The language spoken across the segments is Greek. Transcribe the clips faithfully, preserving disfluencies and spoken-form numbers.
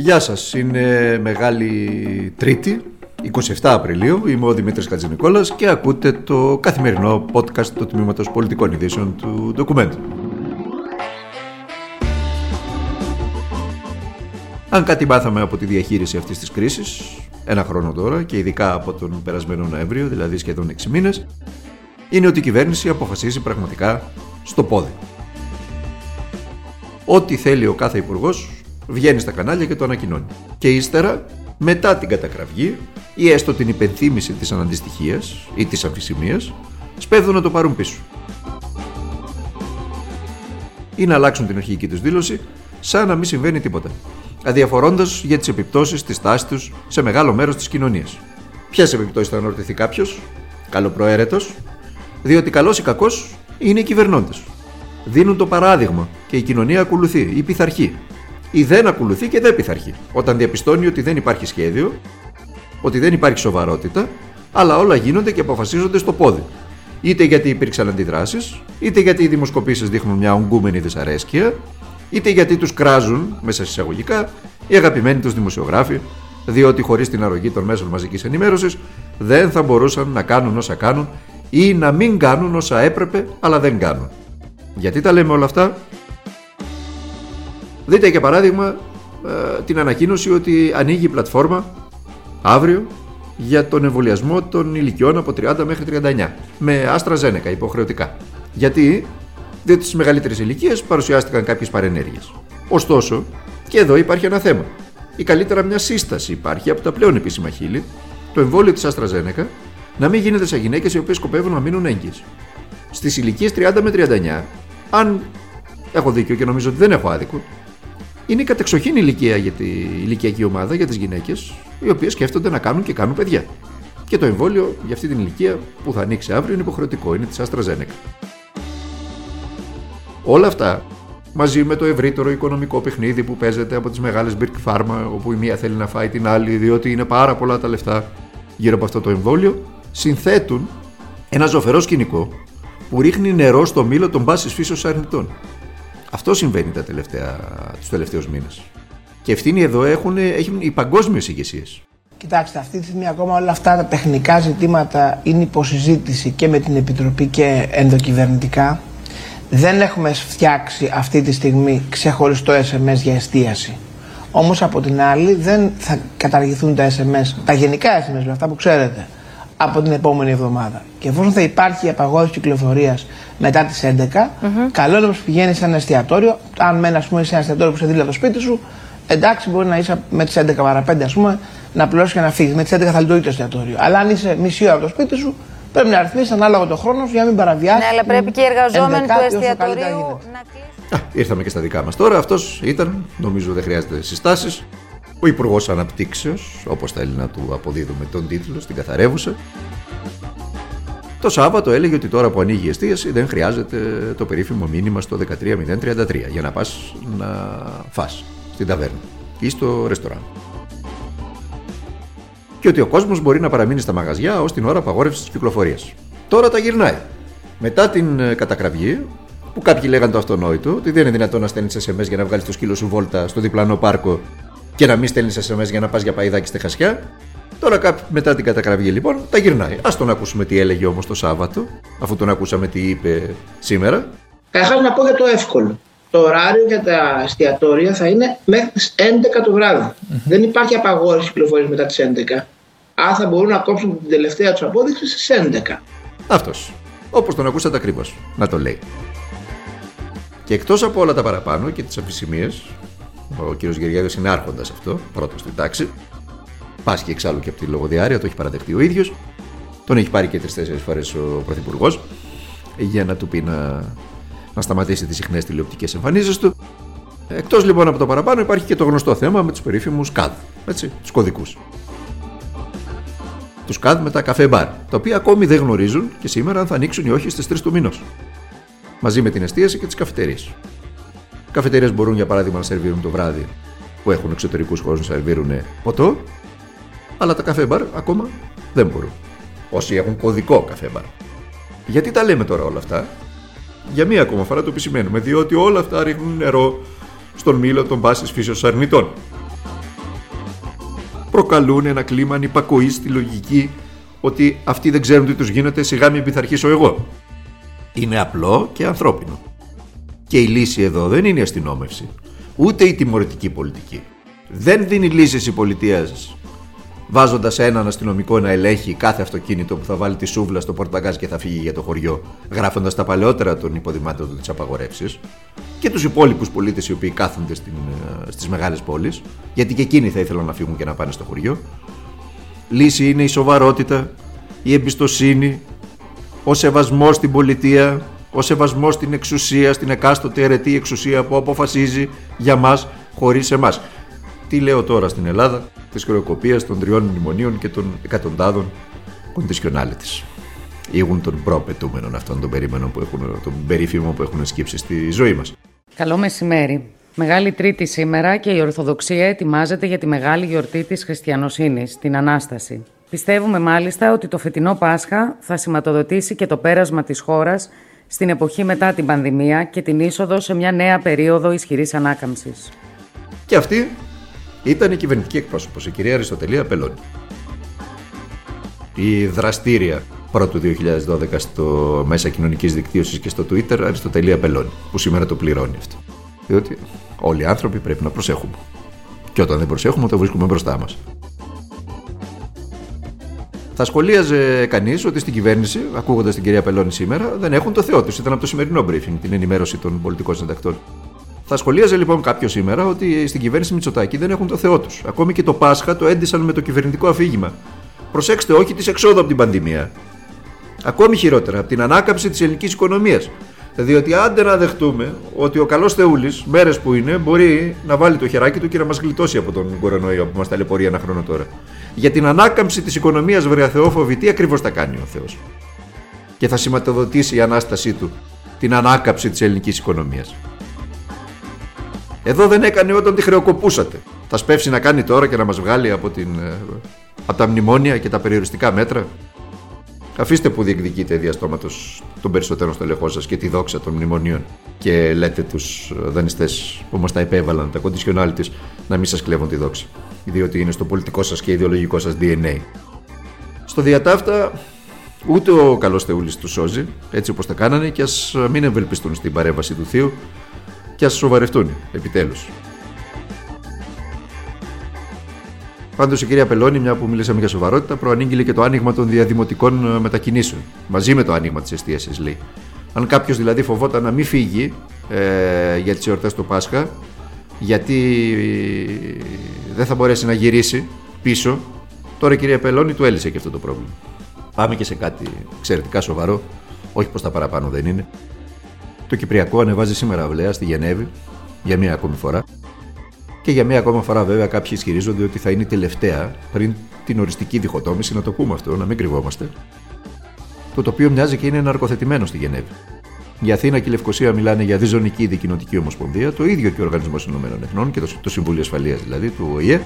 Γεια σας, είναι Μεγάλη Τρίτη, εικοστή εβδόμη Απριλίου. Είμαι ο Δημήτρης Κατζινικόλας και ακούτε το καθημερινό podcast του Τμήματος Πολιτικών Ειδήσεων του Document. Αν κάτι μάθαμε από τη διαχείριση αυτής της κρίσης, ένα χρόνο τώρα και ειδικά από τον περασμένο Νοέμβριο, δηλαδή σχεδόν έξι μήνες, είναι ότι η κυβέρνηση αποφασίζει πραγματικά στο πόδι. Ό,τι θέλει ο κάθε υπουργός βγαίνει στα κανάλια και το ανακοινώνει. Και ύστερα, μετά την κατακραυγή ή έστω την υπενθύμηση της αναντιστοιχίας ή της αμφισημίας, σπέβδουν να το πάρουν πίσω. Ή να αλλάξουν την αρχική τους δήλωση, σαν να μην συμβαίνει τίποτα, αδιαφορώντας για τις επιπτώσεις της τάσης τους σε μεγάλο μέρος της κοινωνίας. Ποιες επιπτώσεις θα αναρωτηθεί κάποιος, καλοπροαίρετος, διότι καλός ή κακός είναι οι κυβερνώντες. Δίνουν το παράδειγμα και η κοινωνία ακολουθεί ή πειθαρχεί. Ή δεν ακολουθεί και δεν πειθαρχεί, όταν διαπιστώνει ότι δεν υπάρχει σχέδιο, ότι δεν υπάρχει σοβαρότητα, αλλά όλα γίνονται και αποφασίζονται στο πόδι. Είτε γιατί υπήρξαν αντιδράσεις, είτε γιατί οι δημοσκοπήσεις δείχνουν μια ογκούμενη δυσαρέσκεια, είτε γιατί τους κράζουν, μέσα σε εισαγωγικά, οι αγαπημένοι τους δημοσιογράφοι, διότι χωρίς την αρρωγή των μέσων μαζικής ενημέρωσης δεν θα μπορούσαν να κάνουν όσα κάνουν ή να μην κάνουν όσα έπρεπε, αλλά δεν κάνουν. Γιατί τα λέμε όλα αυτά? Δείτε για παράδειγμα ε, την ανακοίνωση ότι ανοίγει η πλατφόρμα αύριο για τον εμβολιασμό των ηλικιών από τριάντα μέχρι τριάντα εννιά με AstraZeneca υποχρεωτικά. Γιατί? Διότι στις μεγαλύτερες ηλικίες παρουσιάστηκαν κάποιες παρενέργειες. Ωστόσο, και εδώ υπάρχει ένα θέμα. Ή καλύτερα μια σύσταση υπάρχει από τα πλέον επίσημα χείλη, το εμβόλιο της AstraZeneca να μην γίνεται σε γυναίκες οι οποίες σκοπεύουν να μείνουν έγκυες. Στις ηλικίες τριάντα με τριάντα εννιά, αν έχω δίκιο και νομίζω ότι δεν έχω άδικο, είναι η κατεξοχήν ηλικία για την ηλικιακή ομάδα, για τις γυναίκες, οι οποίες σκέφτονται να κάνουν και κάνουν παιδιά. Και το εμβόλιο για αυτή την ηλικία που θα ανοίξει αύριο είναι υποχρεωτικό, είναι της AstraZeneca. Όλα αυτά, μαζί με το ευρύτερο οικονομικό παιχνίδι που παίζεται από τις μεγάλες Birk Pharma, όπου η μία θέλει να φάει την άλλη, διότι είναι πάρα πολλά τα λεφτά γύρω από αυτό το εμβόλιο, συνθέτουν ένα ζωφερό σκηνικό που ρίχνει νερό στο μήλο των πάσης φύσεως αρνητών. Αυτό συμβαίνει τα τελευταία, τους τελευταίους μήνες. Και ευθύνη εδώ έχουν, έχουν οι παγκόσμιες ηγεσίες. Κοιτάξτε, αυτή τη στιγμή ακόμα όλα αυτά τα τεχνικά ζητήματα είναι υποσυζήτηση και με την Επιτροπή και ενδοκυβερνητικά. Δεν έχουμε φτιάξει αυτή τη στιγμή ξεχωριστό ες εμ ες για εστίαση. Όμως από την άλλη δεν θα καταργηθούν τα ες εμ ες, τα γενικά ες εμ ες, αυτά που ξέρετε, από την επόμενη εβδομάδα. Και εφόσον θα υπάρχει η απαγόρευση κυκλοφορίας μετά τις έντεκα, mm-hmm. καλό είναι όπως πηγαίνεις σε ένα εστιατόριο. Αν μένει, ας πούμε, σε ένα εστιατόριο που σε δίπλα το σπίτι σου, εντάξει, μπορεί να είσαι με τις έντεκα παρά πέντε, ας πούμε, να πληρώσεις και να φύγεις. Με τις έντεκα θα λειτουργεί το εστιατόριο. Αλλά αν είσαι μισή ώρα από το σπίτι σου, πρέπει να αριθμίσεις ανάλογα το χρόνο σου για να μην παραβιάσεις. Ναι, αλλά πρέπει και οι εργαζόμενοι του εστιατορίου να κλείσουν. Α, ήρθαμε και στα δικά μας τώρα. Αυτός ήταν, νομίζω δεν χρειάζεται συστάσεις, ο Υπουργός Αναπτύξεως, όπως θέλει να του αποδίδουμε τον τίτλο, στην καθαρεύουσα. Το Σάββατο έλεγε ότι τώρα που ανοίγει η εστίαση δεν χρειάζεται το περίφημο μήνυμα στο ένα τρία μηδέν τρία τρία για να πας να φας στην ταβέρνα ή στο ρεστοράν. Και ότι ο κόσμος μπορεί να παραμείνει στα μαγαζιά ως την ώρα απαγόρευσης της κυκλοφορίας. Τώρα τα γυρνάει. Μετά την κατακραυγή, που κάποιοι λέγαν το αυτονόητο, ότι δεν είναι δυνατόν να στέλνεις ες εμ ες για να βγάλεις το σκύλο σου βόλτα στο διπλανό πάρκο και να μην στέλνεις ες εμ ες για να πας για παϊδάκι στη χασιά. Τώρα κάποιοι μετά την κατακραυγή λοιπόν τα γυρνάει. Ας τον ακούσουμε τι έλεγε όμως το Σάββατο, αφού τον ακούσαμε τι είπε σήμερα. Καταρχάς να πω για το εύκολο. Το ωράριο για τα εστιατόρια θα είναι μέχρι τις έντεκα το βράδυ. Mm-hmm. Δεν υπάρχει απαγόρευση κυκλοφορίας μετά τις έντεκα. Άρα θα μπορούν να κόψουν την τελευταία τους απόδειξη στις έντεκα. Αυτός. Όπως τον ακούσατε ακριβώς να το λέει. Και εκτός από όλα τα παραπάνω και τις αμφισημίες, ο κύριος Γεωργιάδης είναι άρχοντας αυτό, πρώτος στην τάξη. Πάσχει εξάλλου και από τη λογοδιάρεια, το έχει παραδεχτεί ο ίδιος. Τον έχει πάρει και τρεις-τέσσερις φορές ο Πρωθυπουργός για να του πει να, να σταματήσει τις συχνές τηλεοπτικές εμφανίσεις του. Εκτός λοιπόν από το παραπάνω, υπάρχει και το γνωστό θέμα με τους περίφημους ΚΑΔ, έτσι, τους κωδικούς. Τους ΚΑΔ με τα καφέ μπαρ, τα οποία ακόμη δεν γνωρίζουν και σήμερα αν θα ανοίξουν ή όχι στις τρεις του μηνός. Μαζί με την εστίαση και τις καφετέρειες. Καφετέρειες μπορούν για παράδειγμα να σερβίρουν το βράδυ, που έχουν εξωτερικούς χώρους να σερβίρουν ποτό, αλλά τα καφέ μπαρ ακόμα δεν μπορούν. Όσοι έχουν κωδικό καφέ μπαρ. Γιατί τα λέμε τώρα όλα αυτά? Για μία ακόμα φορά το επισημαίνουμε, διότι όλα αυτά ρίχνουν νερό στον μήλο των πάσης φύσεως αρνητών. προκαλούν ένα κλίμα ανυπακοής στη λογική ότι αυτοί δεν ξέρουν τι τους γίνεται, σιγά μην πειθαρχήσω εγώ. Είναι απλό και ανθρώπινο. Και η λύση εδώ δεν είναι η αστυνόμευση, ούτε η τιμωρητική πολιτική. Δεν δίνει λύσεις η πολιτεία βάζοντας έναν αστυνομικό να ελέγχει κάθε αυτοκίνητο που θα βάλει τη σούβλα στο πορταγκάζ και θα φύγει για το χωριό, γράφοντας τα παλαιότερα των υποδημάτων της απαγορεύσης, και τους υπόλοιπους πολίτες οι οποίοι κάθονται στην, στις μεγάλες πόλεις, γιατί και εκείνοι θα ήθελαν να φύγουν και να πάνε στο χωριό. Λύση είναι η σοβαρότητα, η εμπιστοσύνη, ο σεβασμός στην πολιτεία, ο σεβασμός στην εξουσία, στην εκάστοτε αιρετή εξουσία που αποφασίζει για μας χωρίς εμάς. Τι λέω τώρα στην Ελλάδα της χρεοκοπίας των τριών μνημονίων και των εκατοντάδων conditionalities, ήγουν των προπετούμενων αυτών των περίμενων που έχουν, τον περίφημο που έχουν σκύψει στη ζωή μας. Καλό μεσημέρι. Μεγάλη Τρίτη σήμερα και η Ορθοδοξία ετοιμάζεται για τη μεγάλη γιορτή της Χριστιανοσύνης, την Ανάσταση. Πιστεύουμε μάλιστα ότι το φετινό Πάσχα θα σηματοδοτήσει και το πέρασμα της χώρας στην εποχή μετά την πανδημία και την είσοδο σε μια νέα περίοδο ισχυρής ανάκαμψης. Και αυτή ήταν η κυβερνητική εκπρόσωπος, η κυρία Αριστοτελία Μπελόνι. Η δραστήρια πρώτου δύο χιλιάδες δώδεκα στο μέσα κοινωνικής δικτύωσης και στο Twitter, Αριστοτελία Μπελόνι, που σήμερα το πληρώνει αυτό. Διότι όλοι οι άνθρωποι πρέπει να προσέχουμε. Και όταν δεν προσέχουμε, το βρίσκουμε μπροστά μας. Θα σχολίαζε κανείς ότι στην κυβέρνηση, ακούγοντας την κυρία Μπελόνι σήμερα, δεν έχουν το Θεό τους. Ήταν από το σημερινό briefing, την ενημέρωση των πολιτικών συντακτών. Θα σχολίαζε λοιπόν κάποιος σήμερα ότι στην κυβέρνηση Μητσοτάκη δεν έχουν το Θεό τους. Ακόμη και το Πάσχα το έντυσαν με το κυβερνητικό αφήγημα. Προσέξτε, όχι της εξόδου από την πανδημία. Ακόμη χειρότερα, από την ανάκαμψη της ελληνικής οικονομίας. Διότι άντε να δεχτούμε ότι ο καλός Θεούλης, μέρες που είναι, μπορεί να βάλει το χεράκι του και να μας γλιτώσει από τον κορονοϊό που μας ταλαιπωρεί ένα χρόνο τώρα. Για την ανάκαμψη της οικονομίας, βρε Θεόφοβη, τι ακριβώς θα κάνει ο Θεός. Και θα σηματοδοτήσει η ανάστασή του την ανάκαμψη της ελληνικής οικονομίας. Εδώ δεν έκανε όταν τη χρεοκοπούσατε. Θα σπεύσει να κάνει τώρα και να μας βγάλει από, την, από τα μνημόνια και τα περιοριστικά μέτρα. Αφήστε που διεκδικείτε διαστόματος τον περισσότερο στελεχό σας και τη δόξα των μνημονίων και λέτε τους δανειστές που μας τα επέβαλαν, τα conditionalities, να μην σας κλέβουν τη δόξα. Διότι είναι στο πολιτικό σας και ιδεολογικό σας ντι εν έι. Στο διατάφτα, ούτε ο καλός Θεούλης του σώζει, έτσι όπως τα κάνανε, και ας μην ευελπιστούν στην παρέμβαση του Θείου. Και ας σοβαρευτούν, επιτέλους. Πάντως η κυρία Μπελόνι, μια που μιλήσαμε για σοβαρότητα, προανήγγειλε και το άνοιγμα των διαδημοτικών μετακινήσεων. Μαζί με το άνοιγμα της εστίασης, λέει. Αν κάποιος δηλαδή φοβόταν να μην φύγει ε, για τις εορτές του Πάσχα, γιατί δεν θα μπορέσει να γυρίσει πίσω, τώρα η κυρία Μπελόνι του έλυσε και αυτό το πρόβλημα. Πάμε και σε κάτι εξαιρετικά σοβαρό, όχι πως τα παραπάνω δεν είναι. Το Κυπριακό ανεβάζει σήμερα αυλαία στη Γενέβη για μία ακόμη φορά. Και για μία ακόμα φορά, βέβαια, κάποιοι ισχυρίζονται ότι θα είναι η τελευταία πριν την οριστική διχοτόμηση. Να το πούμε αυτό, να μην κρυβόμαστε. Το τοπίο μοιάζει και είναι ναρκοθετημένο στη Γενέβη. Η Αθήνα και η Λευκοσία μιλάνε για διζωνική δικοινοτική ομοσπονδία, το ίδιο και ο Οργανισμός Ηνωμένων Εθνών και το Συμβούλιο Ασφαλείας δηλαδή του ο η ε.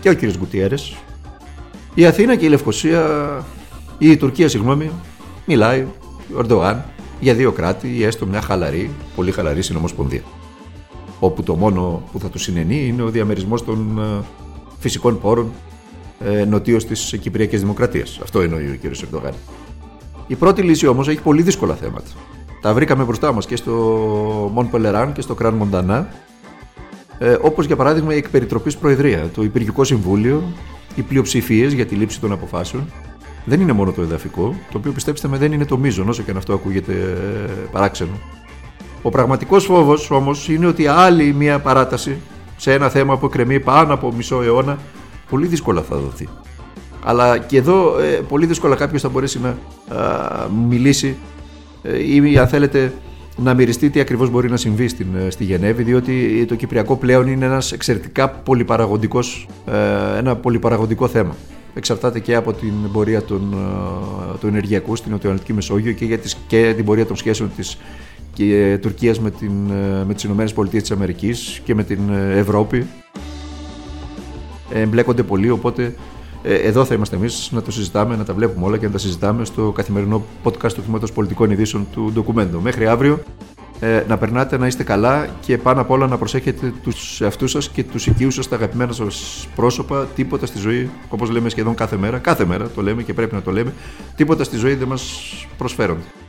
Και ο κ. Γκουτιέρες. Η Αθήνα και η Λευκοσία, ή η Τουρκία, συγγνώμη, μιλάει. Ερντογάν για δύο κράτη ή έστω μια χαλαρή, πολύ χαλαρή συνομοσπονδία. Όπου το μόνο που θα του συνενεί είναι ο διαμερισμός των ε, φυσικών πόρων ε, νοτίως της Κυπριακής Δημοκρατίας. Αυτό εννοεί ο κύριος Ερντογάν. Η πρώτη λύση όμως έχει πολύ δύσκολα θέματα. Τα βρήκαμε μπροστά μας και στο Μον Πελεράν και στο Κράν Μοντανά. Ε, όπως για παράδειγμα η εκπεριτροπής Προεδρία, το Υπουργικό Συμβούλιο, οι πλειοψηφίες για τη λήψη των αποφάσεων. Δεν είναι μόνο το εδαφικό, το οποίο πιστέψτε με δεν είναι το μείζον, όσο και αν αυτό ακούγεται παράξενο. Ο πραγματικός φόβος όμως είναι ότι άλλη μια παράταση σε ένα θέμα που εκκρεμεί πάνω από μισό αιώνα πολύ δύσκολα θα δοθεί. Αλλά και εδώ ε, πολύ δύσκολα κάποιος θα μπορέσει να α, μιλήσει ε, ή αν θέλετε να μυριστεί τι ακριβώς μπορεί να συμβεί στην, στη Γενέβη, διότι το Κυπριακό πλέον είναι ένας εξαιρετικά πολυπαραγοντικός, ε, ένα πολυπαραγοντικό θέμα. Εξαρτάται και από την πορεία των, του ενεργειακού στην Νοτιοανατολική Μεσόγειο και, για τις, και την πορεία των σχέσεων της και, Τουρκίας με, την, με τις Ηνωμένες Πολιτείες της Αμερικής και με την Ευρώπη. Εμπλέκονται πολύ, οπότε ε, εδώ θα είμαστε εμείς να το συζητάμε, να τα βλέπουμε όλα και να τα συζητάμε στο καθημερινό podcast του Τμήματος Πολιτικών Ειδήσεων του Document. Μέχρι αύριο, ε, να περνάτε, να είστε καλά και πάνω απ' όλα να προσέχετε τους εαυτούς σας και τους οικείους σας, τα αγαπημένα σας πρόσωπα. Τίποτα στη ζωή, όπως λέμε σχεδόν κάθε μέρα, κάθε μέρα το λέμε και πρέπει να το λέμε, τίποτα στη ζωή δεν μας προσφέρονται.